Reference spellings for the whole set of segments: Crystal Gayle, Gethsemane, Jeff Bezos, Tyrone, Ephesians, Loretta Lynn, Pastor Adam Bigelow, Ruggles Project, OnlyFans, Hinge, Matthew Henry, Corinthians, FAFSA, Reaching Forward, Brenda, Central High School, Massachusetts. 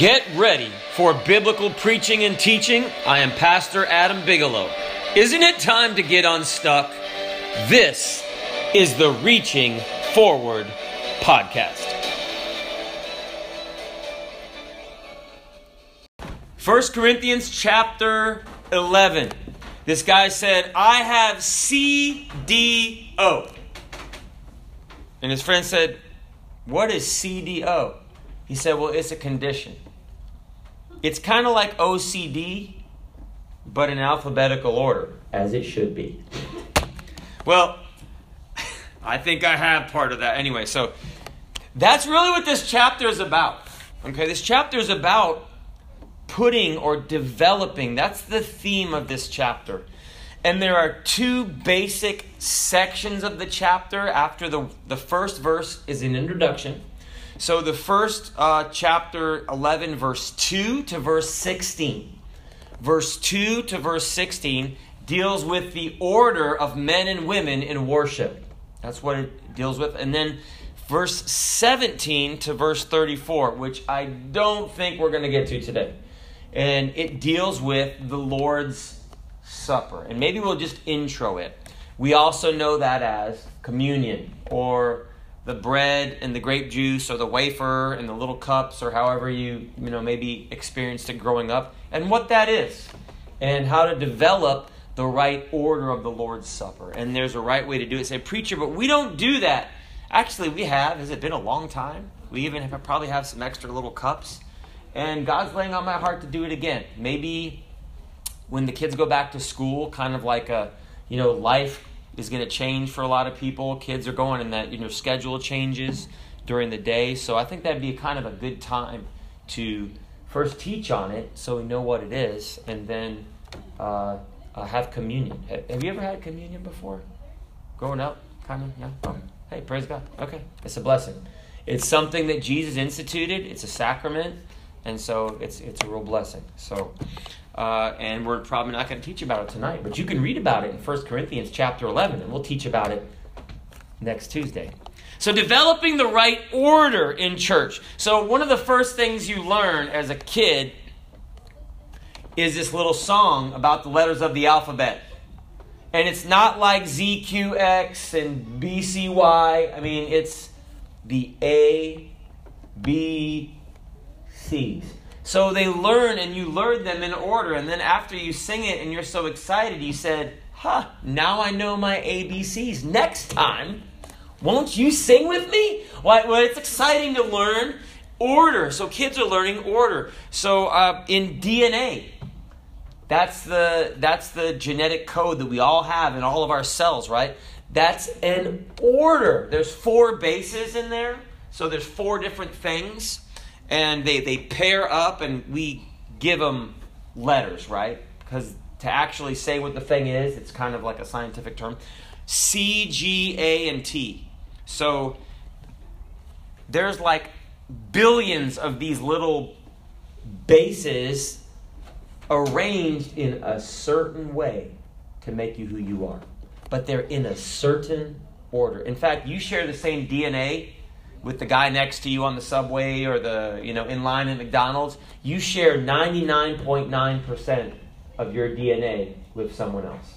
Get ready for biblical preaching and teaching. I am Pastor Adam Bigelow. Isn't it time to get unstuck? This is the Reaching Forward podcast. 1 Corinthians chapter 11. This guy said, I have CDO. And his friend said, what is CDO? He said, well, it's a condition. It's kind of like OCD, but in alphabetical order. As it should be. Well, I think I have part of that. Anyway, so that's really what this chapter is about. Okay, this chapter is about putting or developing. That's the theme of this chapter. And there are two basic sections of the chapter. After the first verse is an introduction. So the first chapter 11, verse 2 to verse 16. Verse 2 to verse 16 deals with the order of men and women in worship. That's what it deals with. And then verse 17 to verse 34, which I don't think we're going to get to today. And it deals with the Lord's Supper. And maybe we'll just intro it. We also know that as communion, or the bread and the grape juice, or the wafer and the little cups, or however you maybe experienced it growing up, and what that is, and how to develop the right order of the Lord's Supper. And there's a right way to do it. Say, preacher, but we don't do that. Actually, we have. Has it been a long time? We even probably have some extra little cups. And God's laying on my heart to do it again. Maybe when the kids go back to school, kind of like life is going to change for a lot of people. Kids are going, and that schedule changes during the day. So I think that'd be kind of a good time to first teach on it, so we know what it is, and then have communion. Have you ever had communion before? Growing up, kind of. No. Oh. Hey, praise God. Okay, it's a blessing. It's something that Jesus instituted. It's a sacrament, and so it's a real blessing. So. And we're probably not going to teach about it tonight, but you can read about it in 1 Corinthians chapter 11, and we'll teach about it next Tuesday. So developing the right order in church. So one of the first things you learn as a kid is this little song about the letters of the alphabet. And it's not like ZQX and BCY. I mean, it's the A, B, C's. So they learn, and you learn them in order. And then after you sing it and you're so excited, you said, now I know my ABCs. Next time, won't you sing with me? Well, it's exciting to learn order. So kids are learning order. So in DNA, that's the genetic code that we all have in all of our cells, right? That's an order. There's four bases in there. So there's four different things. And they pair up, and we give them letters, right? Because to actually say what the thing is, it's kind of like a scientific term. C, G, A, and T. So there's like billions of these little bases arranged in a certain way to make you who you are. But they're in a certain order. In fact, you share the same DNA with the guy next to you on the subway, or the in line at McDonald's. You share 99.9% of your DNA with someone else.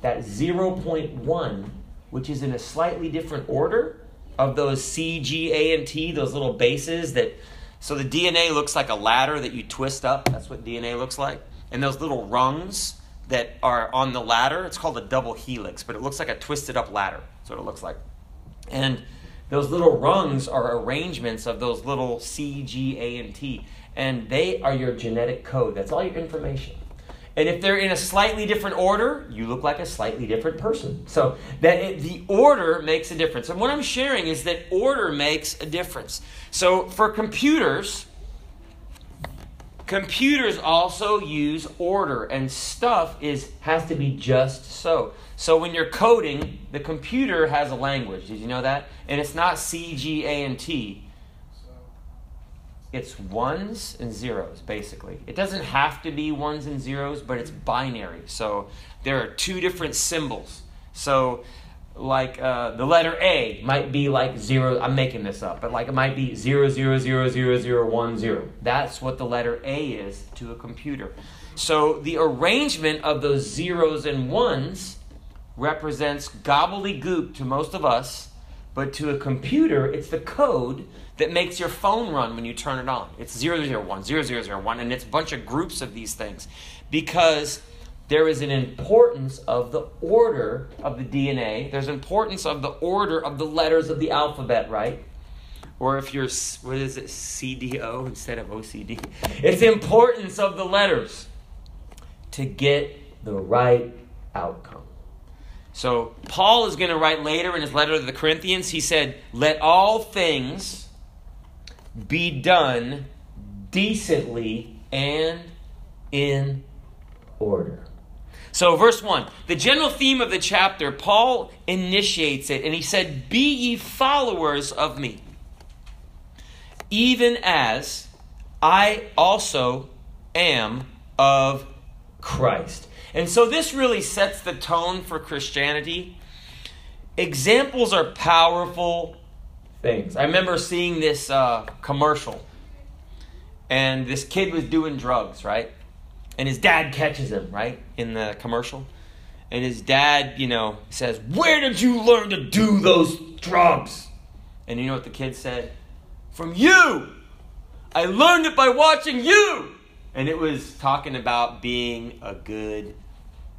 That 0.1, which is in a slightly different order of those C, G, A, and T, those little bases that. So the DNA looks like a ladder that you twist up. That's what DNA looks like. And those little rungs that are on the ladder, it's called a double helix, but it looks like a twisted up ladder. That's what it looks like. And those little rungs are arrangements of those little C, G, A, and T. And they are your genetic code. That's all your information. And if they're in a slightly different order, you look like a slightly different person. So the order makes a difference. And what I'm sharing is that order makes a difference. So for computers also use order. And stuff has to be just so. So when you're coding, the computer has a language. Did you know that? And it's not C, G, A, and T. It's ones and zeros, basically. It doesn't have to be ones and zeros, but it's binary. So there are two different symbols. So like the letter A might be like zero. I'm making this up, but like it might be 0, 0, 0, 0, 0, 1, 0. That's what the letter A is to a computer. So the arrangement of those zeros and ones represents gobbledygook to most of us, but to a computer, it's the code that makes your phone run when you turn it on. It's 0, 0, 1, 0, 0, 0, 1, and it's a bunch of groups of these things because there is an importance of the order of the DNA. There's importance of the order of the letters of the alphabet, right? Or if you're, what is it, CDO instead of OCD? It's importance of the letters to get the right outcome. So Paul is going to write later in his letter to the Corinthians, he said, let all things be done decently and in order. So verse 1, the general theme of the chapter, Paul initiates it, and he said, be ye followers of me, even as I also am of Christ. And so this really sets the tone for Christianity. Examples are powerful things. I remember seeing this commercial, and this kid was doing drugs, right? And his dad catches him, right, in the commercial. And his dad, you know, says, where did you learn to do those drugs? And you know what the kid said? From you. I learned it by watching you. And it was talking about being a good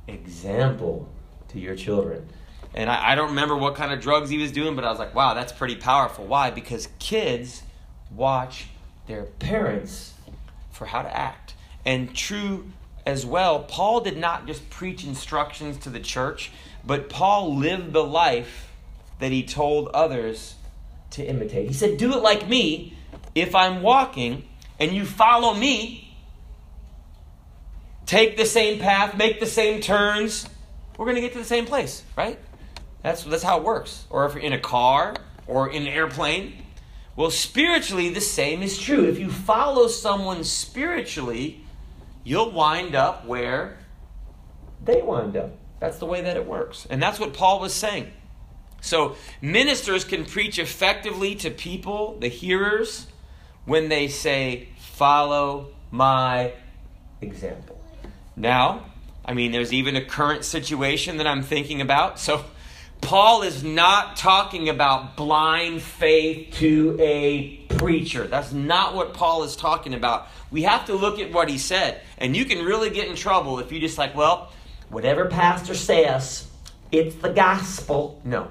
example to your children. And I don't remember what kind of drugs he was doing, but I was like, wow, that's pretty powerful. Why? Because kids watch their parents for how to act. And true as well, Paul did not just preach instructions to the church, but Paul lived the life that he told others to imitate. He said, do it like me. If I'm walking and you follow me, take the same path, make the same turns, we're going to get to the same place, right? That's how it works. Or if you're in a car or in an airplane. Well, spiritually, the same is true. If you follow someone spiritually, you'll wind up where they wind up. That's the way that it works. And that's what Paul was saying. So ministers can preach effectively to people, the hearers, when they say, follow my example. Now, I mean, there's even a current situation that I'm thinking about. So Paul is not talking about blind faith to a preacher. That's not what Paul is talking about. We have to look at what he said. And you can really get in trouble if you're just like, well, whatever pastor says, it's the gospel. No.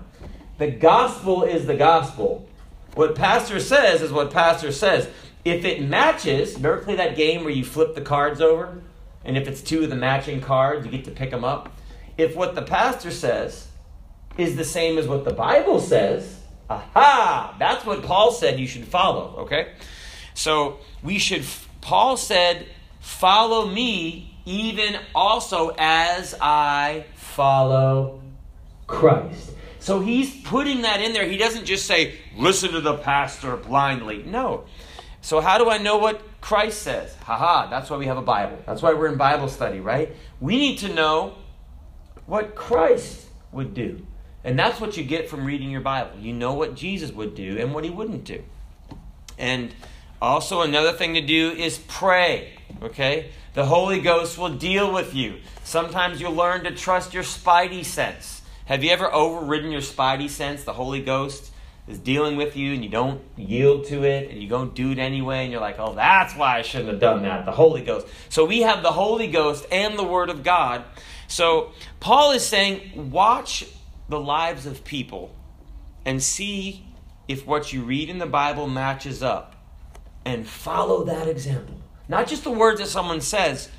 The gospel is the gospel. What pastor says is what pastor says. If it matches, remember play that game where you flip the cards over? And if it's two of the matching cards, you get to pick them up. If what the pastor says is the same as what the Bible says, aha! That's what Paul said you should follow, okay? So we should, Paul said, follow me even also as I follow Christ. So he's putting that in there. He doesn't just say, listen to the pastor blindly. No. So how do I know what Christ says? Haha, that's why we have a Bible. That's why we're in Bible study, right? We need to know what Christ would do. And that's what you get from reading your Bible. You know what Jesus would do and what he wouldn't do. And also another thing to do is pray, okay? The Holy Ghost will deal with you. Sometimes you'll learn to trust your spidey sense. Have you ever overridden your spidey sense? The Holy Ghost is dealing with you and you don't yield to it and you don't do it anyway and you're like, oh, that's why I shouldn't have done that, the Holy Ghost. So we have the Holy Ghost and the Word of God. So Paul is saying, watch the lives of people and see if what you read in the Bible matches up and follow that example. Not just the words that someone says,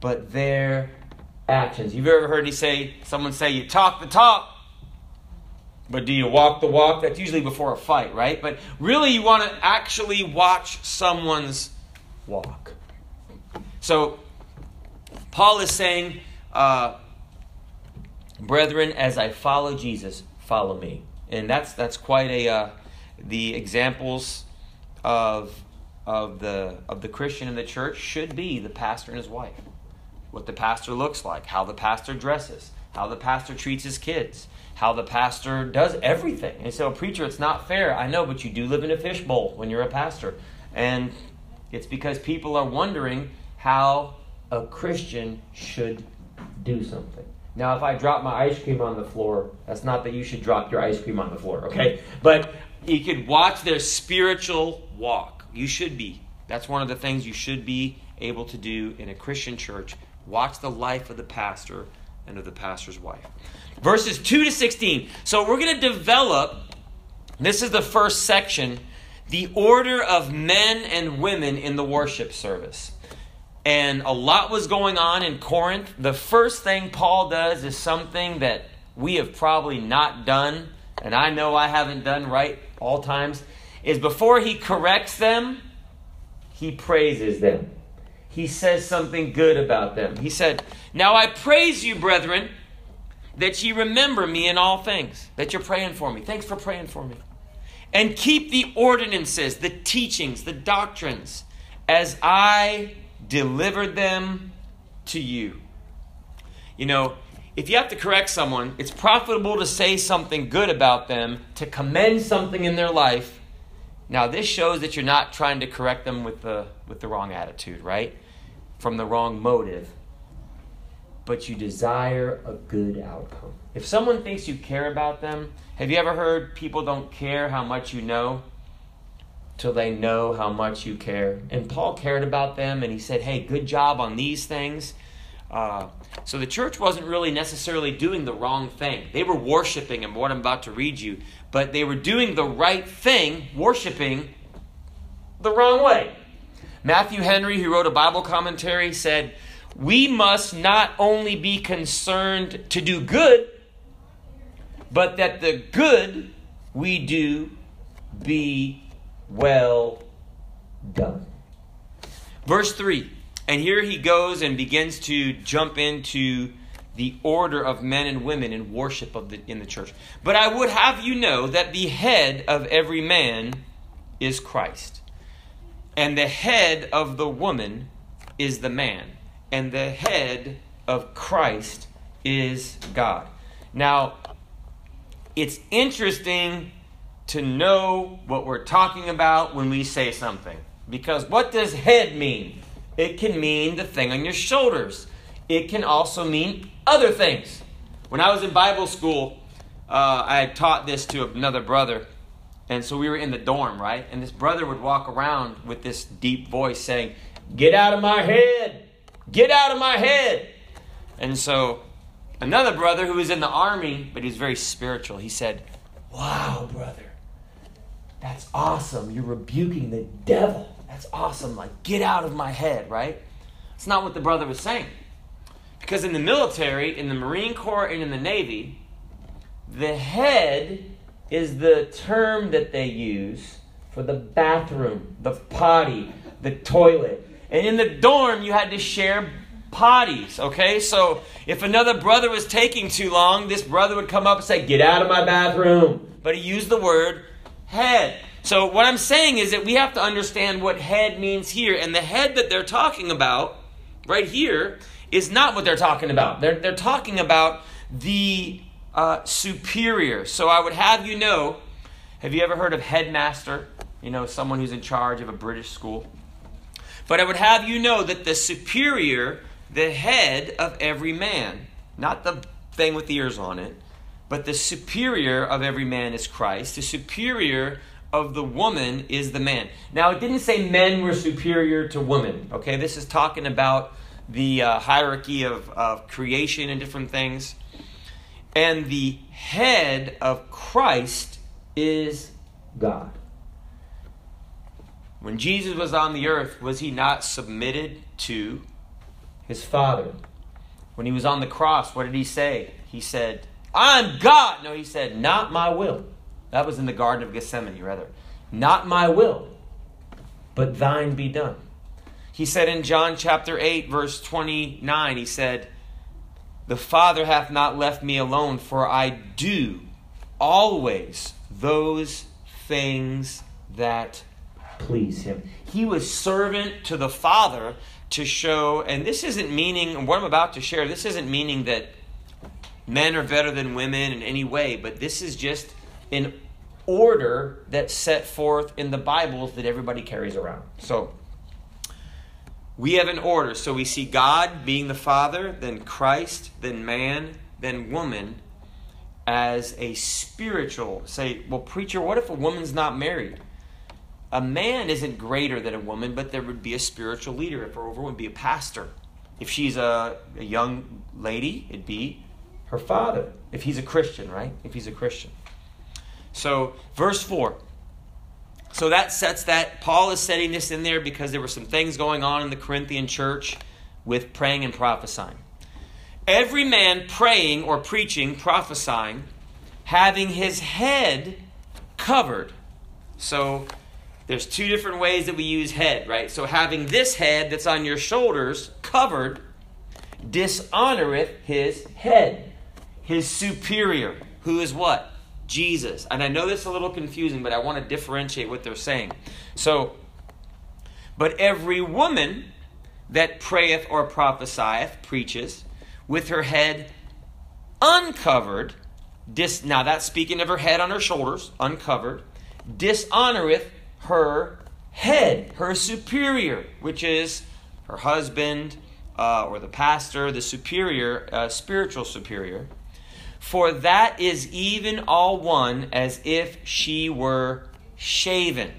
but their actions. You've ever heard someone say, you talk the talk, but do you walk the walk? That's usually before a fight, right? But really you want to actually watch someone's walk. So Paul is saying, brethren, as I follow Jesus, follow me. And that's quite a the examples of the Christian in the church should be the pastor and his wife. What the pastor looks like, how the pastor dresses, how the pastor treats his kids, how the pastor does everything. And so, preacher, it's not fair. I know, but you do live in a fishbowl when you're a pastor. And it's because people are wondering how a Christian should do something. Now, if I drop my ice cream on the floor, that's not that you should drop your ice cream on the floor, okay? But you could watch their spiritual walk. You should be. That's one of the things you should be able to do in a Christian church. Watch the life of the pastor and of the pastor's wife. Verses 2 to 16. So we're going to develop, this is the first section, the order of men and women in the worship service. And a lot was going on in Corinth. The first thing Paul does is something that we have probably not done, and I know I haven't done right all times, is before he corrects them, he praises them. He says something good about them. He said, "Now I praise you, brethren, that ye remember me in all things." That you're praying for me. Thanks for praying for me. "And keep the ordinances, the teachings, the doctrines, as I delivered them to you." You know, if you have to correct someone, it's profitable to say something good about them, to commend something in their life. Now, this shows that you're not trying to correct them with the wrong attitude, right? From the wrong motive. But you desire a good outcome. If someone thinks you care about them, have you ever heard people don't care how much you know till they know how much you care? And Paul cared about them, and he said, hey, good job on these things. So the church wasn't really necessarily doing the wrong thing. They were worshiping, and what I'm about to read you, but they were doing the right thing, worshiping the wrong way. Matthew Henry, who wrote a Bible commentary, said, "We must not only be concerned to do good, but that the good we do be well done." Verse 3. And here he goes and begins to jump into the order of men and women in worship in the church. "But I would have you know that the head of every man is Christ, and the head of the woman is the man, and the head of Christ is God." Now, it's interesting to know what we're talking about when we say something. Because what does head mean? It can mean the thing on your shoulders. It can also mean other things. When I was in Bible school, I had taught this to another brother. And so we were in the dorm, right? And this brother would walk around with this deep voice saying, "Get out of my head! Get out of my head!" And so another brother who was in the army, but he was very spiritual, he said, "Wow, brother. That's awesome. You're rebuking the devil. That's awesome. Like, get out of my head," right? That's not what the brother was saying. Because in the military, in the Marine Corps, and in the Navy, the head is the term that they use for the bathroom, the potty, the toilet. And in the dorm, you had to share potties, okay? So if another brother was taking too long, this brother would come up and say, "Get out of my bathroom." But he used the word head. So what I'm saying is that we have to understand what head means here. And the head that they're talking about right here is not what they're talking about. They're talking about the superior. So I would have you know, have you ever heard of headmaster? You know, someone who's in charge of a British school. But I would have you know that the superior, the head of every man, not the thing with the ears on it, but the superior of every man is Christ. The superior of the woman is the man. Now, it didn't say men were superior to women. Okay, this is talking about the hierarchy of creation and different things. And the head of Christ is God. When Jesus was on the earth, was he not submitted to his Father? When he was on the cross, what did he say? He said, "I'm God." No, he said, "Not my will." That was in the Garden of Gethsemane, rather. "Not my will, but thine be done." He said in John chapter 8, verse 29, he said, "The Father hath not left me alone, for I do always those things that please him." He was servant to the Father to show, and this isn't meaning, what I'm about to share, this isn't meaning that men are better than women in any way, but this is just an order that's set forth in the Bibles that everybody carries around. So we have an order. So we see God being the Father, then Christ, then man, then woman as a spiritual. Say, well, preacher, what if a woman's not married? A man isn't greater than a woman, but there would be a spiritual leader. If her over would be a pastor. If she's a young lady, it'd be her father. If he's a Christian, right? If he's a Christian. So verse 4. So that sets that. Paul is setting this in there because there were some things going on in the Corinthian church with praying and prophesying. Every man praying or preaching, prophesying, having his head covered. So there's two different ways that we use head, right? So having this head that's on your shoulders covered dishonoreth his head, his superior, who is what? Jesus. And I know this is a little confusing, but I want to differentiate what they're saying. So, but every woman that prayeth or prophesieth, preaches, with her head uncovered, now that's speaking of her head on her shoulders, uncovered, dishonoreth her head, her superior, which is her husband or the pastor, the superior, spiritual superior. For that is even all one as if she were shaven.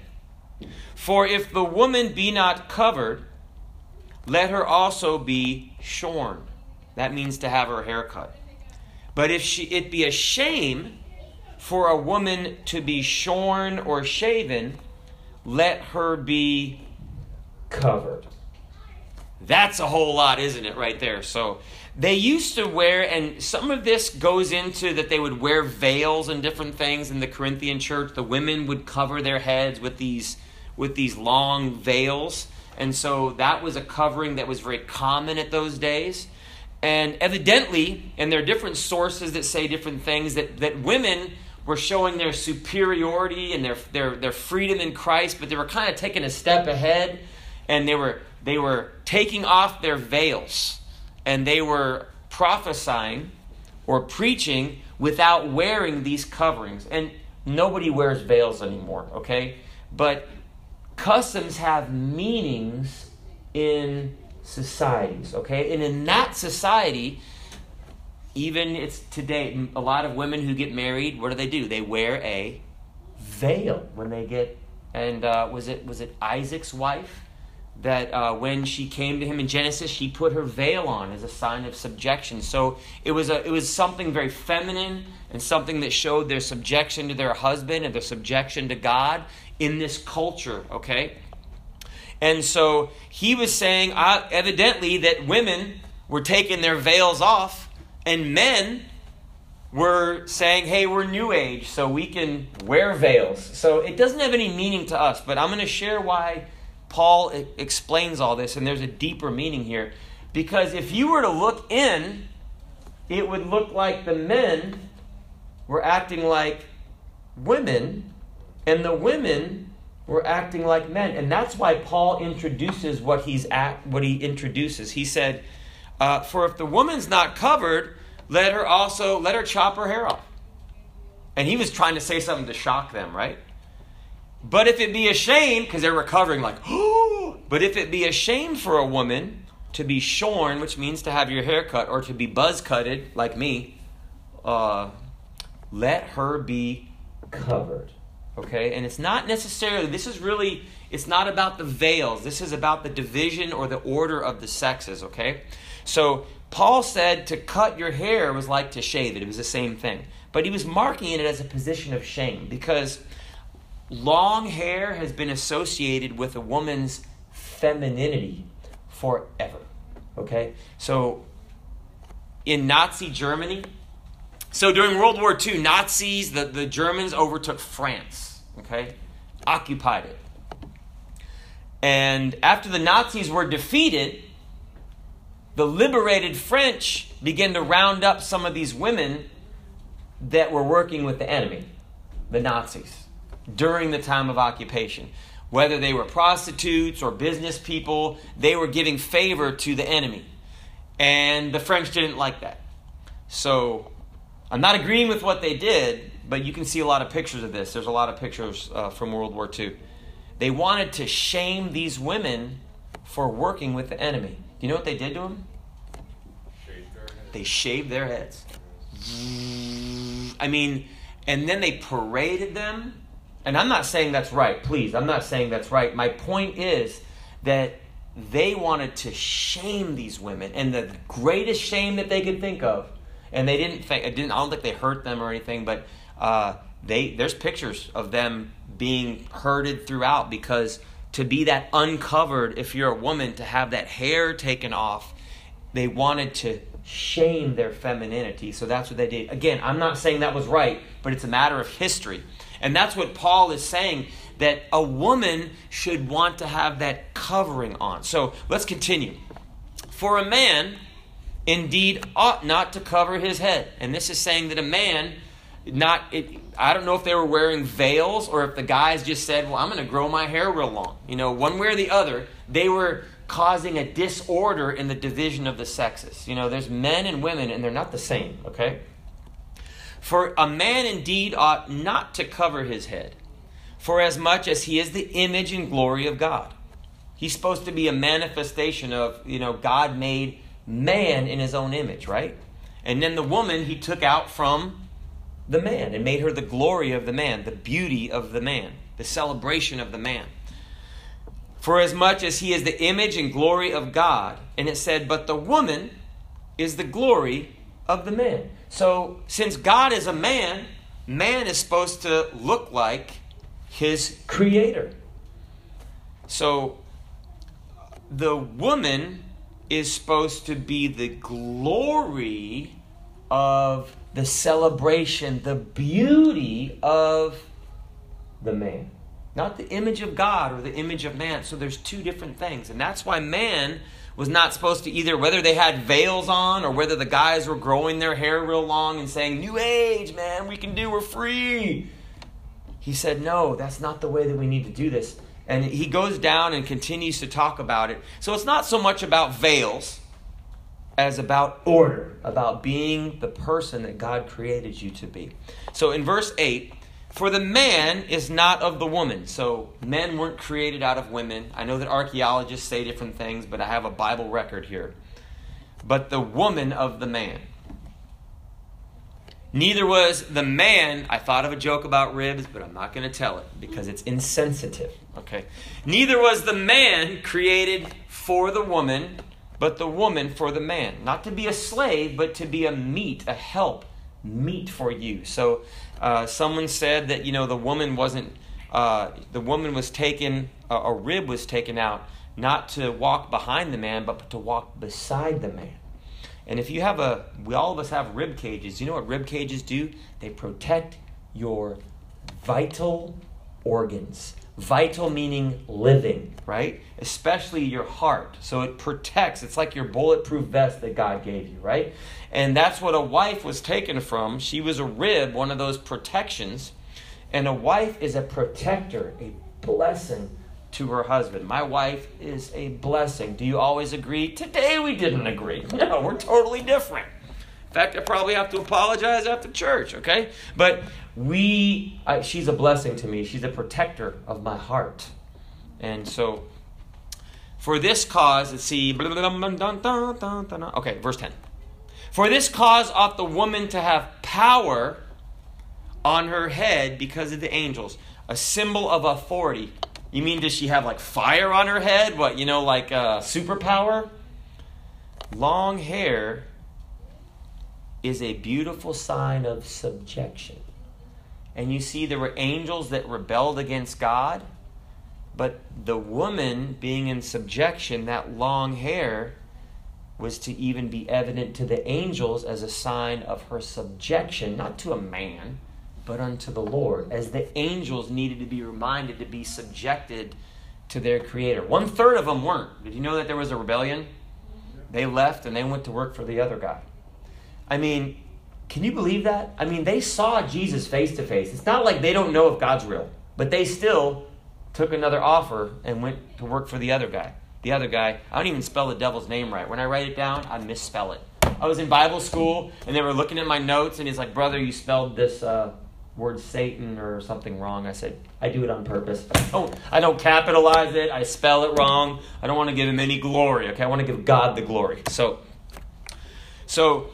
For if the woman be not covered, let her also be shorn. That means to have her hair cut. But if it be a shame for a woman to be shorn or shaven, let her be covered. That's a whole lot, isn't it, right there? So they used to wear, and some of this goes into that they would wear veils and different things in the Corinthian church. The women would cover their heads with these long veils. And so that was a covering that was very common at those days. And evidently, and there are different sources that say different things, that women were showing their superiority and their freedom in Christ, but they were kind of taking a step ahead, and they were taking off their veils. And they were prophesying or preaching without wearing these coverings. And nobody wears veils anymore, okay? But customs have meanings in societies, okay? And in that society, even it's today, a lot of women who get married, what do? They wear a veil when they get... And was it Isaac's wife? That when she came to him in Genesis, she put her veil on as a sign of subjection. So it was something very feminine and something that showed their subjection to their husband and their subjection to God in this culture, okay? And so he was saying, evidently, that women were taking their veils off and men were saying, hey, we're new age, so we can wear veils. So it doesn't have any meaning to us, but I'm going to share why Paul explains all this, and there's a deeper meaning here. Because if you were to look in, it would look like the men were acting like women, and the women were acting like men. And that's why Paul introduces what he introduces. He said, for if the woman's not covered, let her chop her hair off. And he was trying to say something to shock them, right? But if it be a shame, because they're recovering like, oh, but if it be a shame for a woman to be shorn, which means to have your hair cut or to be buzz cutted like me, let her be covered. Okay. And it's not necessarily, it's not about the veils. This is about the division or the order of the sexes. Okay. So Paul said to cut your hair was like to shave it. It was the same thing, but he was marking it as a position of shame because long hair has been associated with a woman's femininity forever, okay? So in Nazi Germany, so during World War II, Nazis, the Germans overtook France, okay? Occupied it. And after the Nazis were defeated, the liberated French began to round up some of these women that were working with the enemy, the Nazis, during the time of occupation. Whether they were prostitutes or business people, they were giving favor to the enemy. And the French didn't like that. So I'm not agreeing with what they did, but you can see a lot of pictures of this. There's a lot of pictures from World War II. They wanted to shame these women for working with the enemy. You know what they did to them? They shaved their heads. I mean, and then they paraded them. And I'm not saying that's right, please. I'm not saying that's right. My point is that they wanted to shame these women, and the greatest shame that they could think of. And they didn't think, I don't think they hurt them or anything, but there's pictures of them being herded throughout, because to be that uncovered, if you're a woman, to have that hair taken off, they wanted to shame their femininity. So that's what they did. Again, I'm not saying that was right, but it's a matter of history. And that's what Paul is saying, that a woman should want to have that covering on. So let's continue. For a man indeed ought not to cover his head. And this is saying that a man, I don't know if they were wearing veils or if the guys just said, well, I'm going to grow my hair real long. You know, one way or the other, they were causing a disorder in the division of the sexes. You know, there's men and women, and they're not the same, okay? For a man indeed ought not to cover his head, for as much as he is the image and glory of God. He's supposed to be a manifestation of, you know, God made man in his own image, right? And then the woman he took out from the man and made her the glory of the man, the beauty of the man, the celebration of the man. For as much as he is the image and glory of God. And it said, but the woman is the glory of the man. So since God is a man, man is supposed to look like his creator. So the woman is supposed to be the glory of the celebration, the beauty of the man. Not the image of God or the image of man. So there's two different things. And that's why man was not supposed to either, whether they had veils on or whether the guys were growing their hair real long and saying, new age, man, we're free. He said, no, that's not the way that we need to do this. And he goes down and continues to talk about it. So it's not so much about veils as about order, about being the person that God created you to be. So in verse 8, for the man is not of the woman. So men weren't created out of women. I know that archaeologists say different things, but I have a Bible record here. But the woman of the man. Neither was the man. I thought of a joke about ribs, but I'm not going to tell it because it's insensitive. Okay. Neither was the man created for the woman, but the woman for the man. Not to be a slave, but to be a help, meat for you. So someone said that, you know, the woman was taken, a rib was taken out, not to walk behind the man, but to walk beside the man. And if you have all of us have rib cages. You know what rib cages do? They protect your vital organs. Vital meaning living, right? Especially your heart. So it protects. It's like your bulletproof vest that God gave you, right? And that's what a wife was taken from. She was a rib, one of those protections. And a wife is a protector, a blessing to her husband. My wife is a blessing. Do you always agree? Today we didn't agree. No, we're totally different. In fact, I probably have to apologize after church, okay? But she's a blessing to me. She's a protector of my heart. And so, for this cause, let's see. Okay, verse 10. For this cause ought the woman to have power on her head because of the angels, a symbol of authority. You mean, does she have like fire on her head? What, you know, like superpower? Long hair is a beautiful sign of subjection. And you see, there were angels that rebelled against God, but the woman being in subjection, that long hair was to even be evident to the angels as a sign of her subjection, not to a man, but unto the Lord, as the angels needed to be reminded to be subjected to their Creator. 1/3 of them weren't. Did you know that there was a rebellion? They left and they went to work for the other guy. I mean, can you believe that? I mean, they saw Jesus face to face. It's not like they don't know if God's real, but they still took another offer and went to work for the other guy. The other guy, I don't even spell the devil's name right. When I write it down, I misspell it. I was in Bible school, and they were looking at my notes, and he's like, brother, you spelled this word Satan or something wrong. I said, I do it on purpose. I don't capitalize it. I spell it wrong. I don't want to give him any glory, okay? I want to give God the glory. So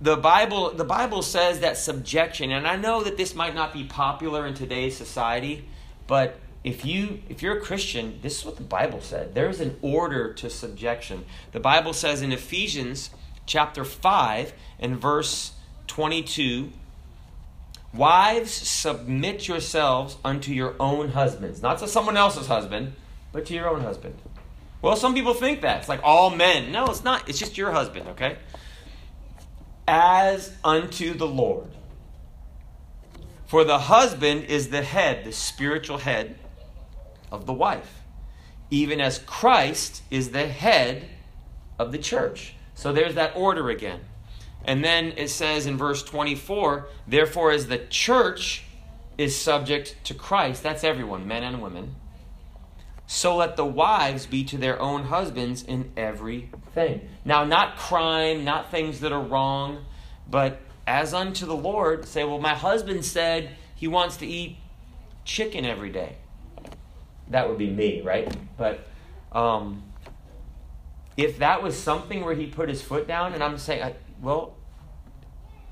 the Bible says that subjection, and I know that this might not be popular in today's society, but if you're a Christian, this is what the Bible said. There's an order to subjection. The Bible says in Ephesians chapter 5 and verse 22, wives, submit yourselves unto your own husbands. Not to someone else's husband, but to your own husband. Well, some people think that. It's like all men. No, it's not. It's just your husband, okay? As unto the Lord. For the husband is the head, the spiritual head of the wife, even as Christ is the head of the church. So there's that order again. And then it says in verse 24, therefore as the church is subject to Christ, that's everyone, men and women, so let the wives be to their own husbands in everything. Now, not crime, not things that are wrong, but as unto the Lord, say, well, my husband said he wants to eat chicken every day. That would be me, right? But if that was something where he put his foot down, and I'm saying... Well,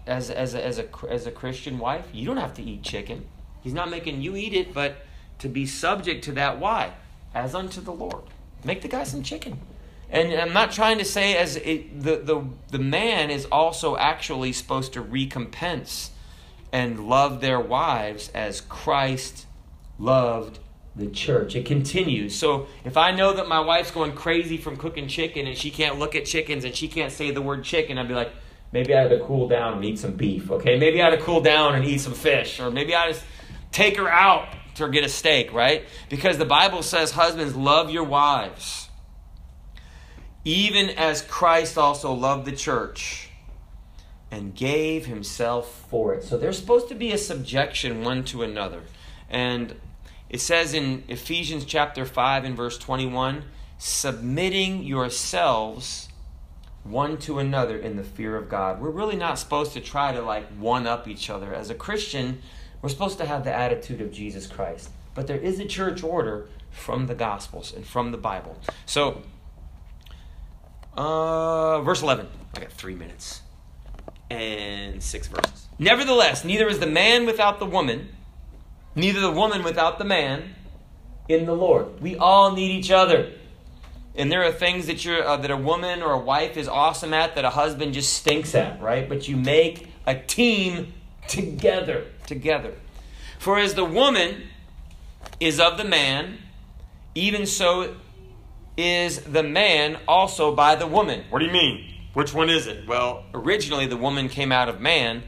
as a Christian wife, you don't have to eat chicken. He's not making you eat it, but to be subject to that. Why? As unto the Lord. Make the guy some chicken. And I'm not trying to say the man is also actually supposed to recompense and love their wives as Christ loved the church. It continues. So if I know that my wife's going crazy from cooking chicken and she can't look at chickens and she can't say the word chicken, I'd be like, maybe I had to cool down and eat some beef, okay? Maybe I had to cool down and eat some fish, or maybe I just take her out to get a steak, right? Because the Bible says, husbands, love your wives, even as Christ also loved the church and gave himself for it. So there's supposed to be a subjection one to another. And it says in Ephesians chapter 5 and verse 21, submitting yourselves one to another in the fear of God. We're really not supposed to try to one-up each other. As a Christian, we're supposed to have the attitude of Jesus Christ. But there is a church order from the Gospels and from the Bible. So, verse 11. I got 3 minutes and 6 verses. Nevertheless, neither is the man without the woman, neither the woman without the man in the Lord. We all need each other. And there are things that that a woman or a wife is awesome at that a husband just stinks at, right? But you make a team together. For as the woman is of the man, even so is the man also by the woman. What do you mean? Which one is it? Well, originally the woman came out of man,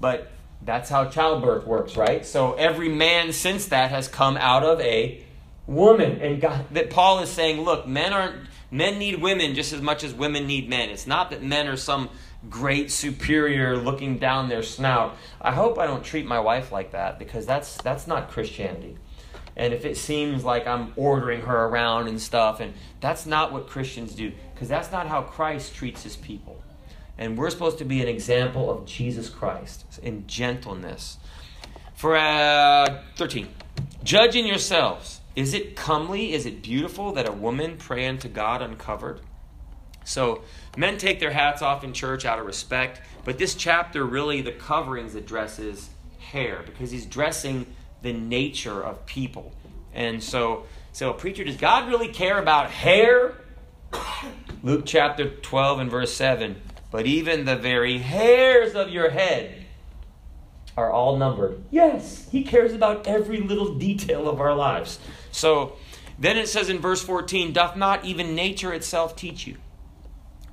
but that's how childbirth works, right? So every man since that has come out of a woman. And God, that Paul is saying, look, men need women just as much as women need men. It's not that men are some great superior looking down their snout. I hope I don't treat my wife like that, because that's not Christianity. And if it seems like I'm ordering her around and stuff, and that's not what Christians do, because that's not how Christ treats his people. And we're supposed to be an example of Jesus Christ in gentleness. For 13, judging yourselves, is it comely, is it beautiful that a woman pray unto God uncovered? So men take their hats off in church out of respect, but this chapter really, the coverings addresses hair, because he's dressing the nature of people. And so preacher, does God really care about hair? Luke chapter 12 and verse 7. But even the very hairs of your head are all numbered. Yes, he cares about every little detail of our lives. So then it says in verse 14, doth not even nature itself teach you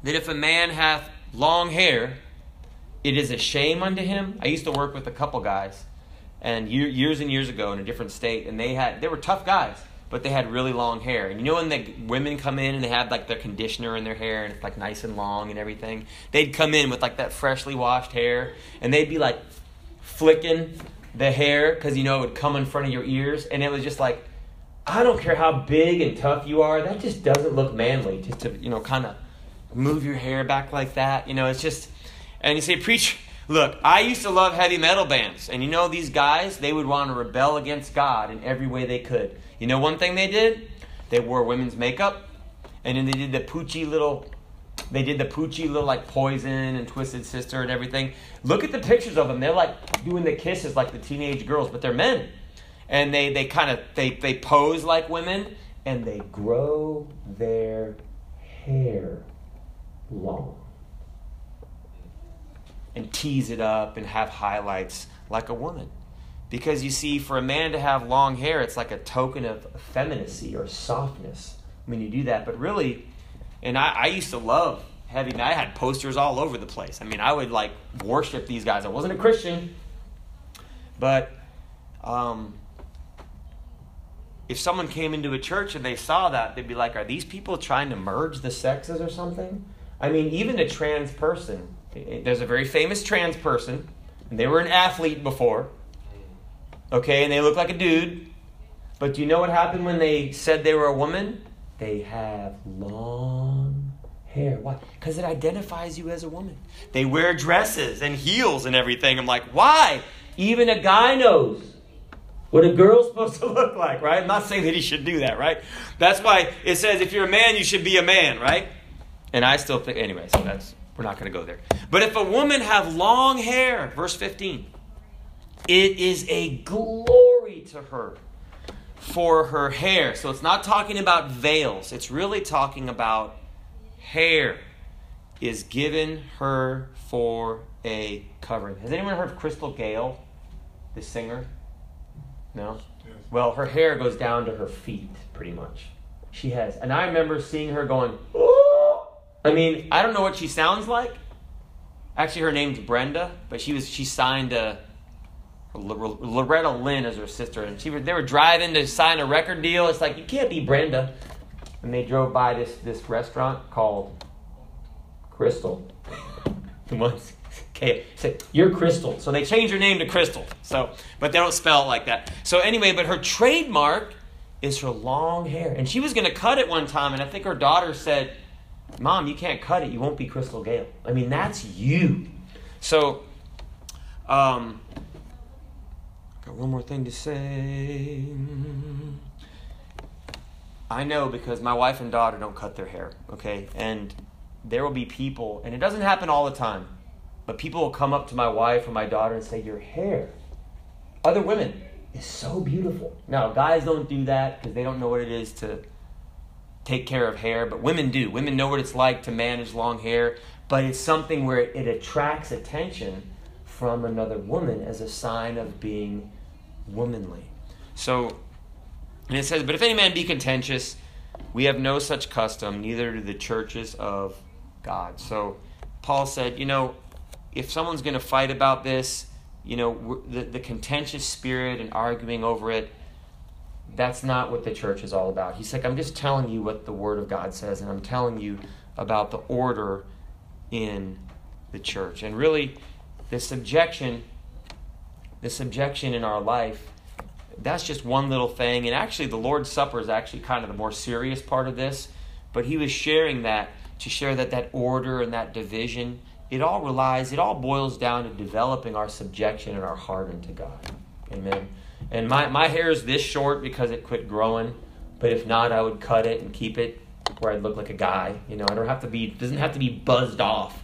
that if a man hath long hair, it is a shame unto him? I used to work with a couple guys years ago in a different state, and they were tough guys, but they had really long hair. And you know when the women come in and they have their conditioner in their hair and it's nice and long and everything? They'd come in with that freshly washed hair, and they'd be flicking the hair because it would come in front of your ears. And it was just I don't care how big and tough you are, that just doesn't look manly. Just to kind of move your hair back like that. You know, it's just, and you say, preach, look, I used to love heavy metal bands. And you know, these guys, they would want to rebel against God in every way they could. You know one thing they did? They wore women's makeup. And then they did the poochy little like Poison and Twisted Sister and everything. Look at the pictures of them. They're like doing the kisses like the teenage girls, but they're men. And they pose like women, and they grow their hair long and tease it up and have highlights like a woman. Because you see, for a man to have long hair, it's like a token of effeminacy or softness when you do that. But really, and I used to love heavy metal. I had posters all over the place. I mean, I would like worship these guys. I wasn't a Christian, but if someone came into a church and they saw that, they'd be like, are these people trying to merge the sexes or something? I mean, even a trans person. There's a very famous trans person, and they were an athlete before, okay, and they look like a dude. But do you know what happened when they said they were a woman? They have long hair. Why? Because it identifies you as a woman. They wear dresses and heels and everything. I'm like, why? Even a guy knows what a girl's supposed to look like, right? I'm not saying that he should do that, right? That's why it says if you're a man, you should be a man, right? And I still think, anyway, so that's, we're not going to go there. But if a woman have long hair, verse 15, it is a glory to her for her hair. So it's not talking about veils. It's really talking about hair is given her for a covering. Has anyone heard of Crystal Gayle, the singer? No? Yes. Well, her hair goes down to her feet, pretty much. She has. And I remember seeing her going, oh! I mean, I don't know what she sounds like. Actually, her name's Brenda, but she signed a... Loretta Lynn is her sister, and they were driving to sign a record deal. It's like, you can't be Brenda. And they drove by this restaurant called Crystal. Okay, said, you're Crystal. So they changed her name to Crystal. So, but they don't spell it like that. So anyway, but her trademark is her long hair, and she was going to cut it one time, and I think her daughter said, "Mom, you can't cut it. You won't be Crystal Gayle." I mean, that's you. So, got one more thing to say. I know because my wife and daughter don't cut their hair, okay? And there will be people, and it doesn't happen all the time, but people will come up to my wife or my daughter and say, your hair, other women, is so beautiful. Now, guys don't do that because they don't know what it is to take care of hair, but women do. Women know what it's like to manage long hair, but it's something where it attracts attention from another woman as a sign of being womanly. So, and it says, but if any man be contentious, we have no such custom, neither do the churches of God. So Paul said, you know, if someone's going to fight about this, you know, the contentious spirit and arguing over it, that's not what the church is all about. He's like, I'm just telling you what the Word of God says, and I'm telling you about the order in the church. And really, the subjection in our life, that's just one little thing. And actually, the Lord's Supper is actually kind of the more serious part of this. But he was sharing that to share that order and that division, it all boils down to developing our subjection and our heart unto God. Amen. And my hair is this short because it quit growing. But if not, I would cut it and keep it where I'd look like a guy. You know, it doesn't have to be buzzed off.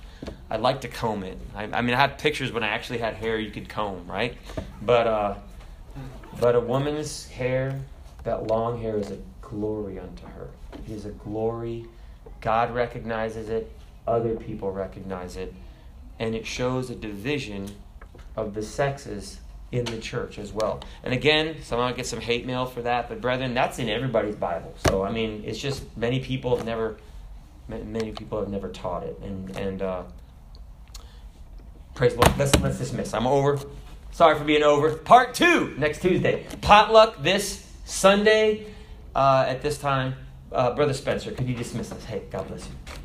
I'd like to comb it. I mean, I have pictures when I actually had hair you could comb, right? But a woman's hair, that long hair, is a glory unto her. It is a glory. God recognizes it. Other people recognize it. And it shows a division of the sexes in the church as well. And again, someone will get some hate mail for that. But brethren, that's in everybody's Bible. So, I mean, it's just many people have never taught it. And praise the Lord. Let's dismiss. I'm over. Sorry for being over. Part 2 next Tuesday. Potluck this Sunday at this time. Brother Spencer, could you dismiss us? Hey, God bless you.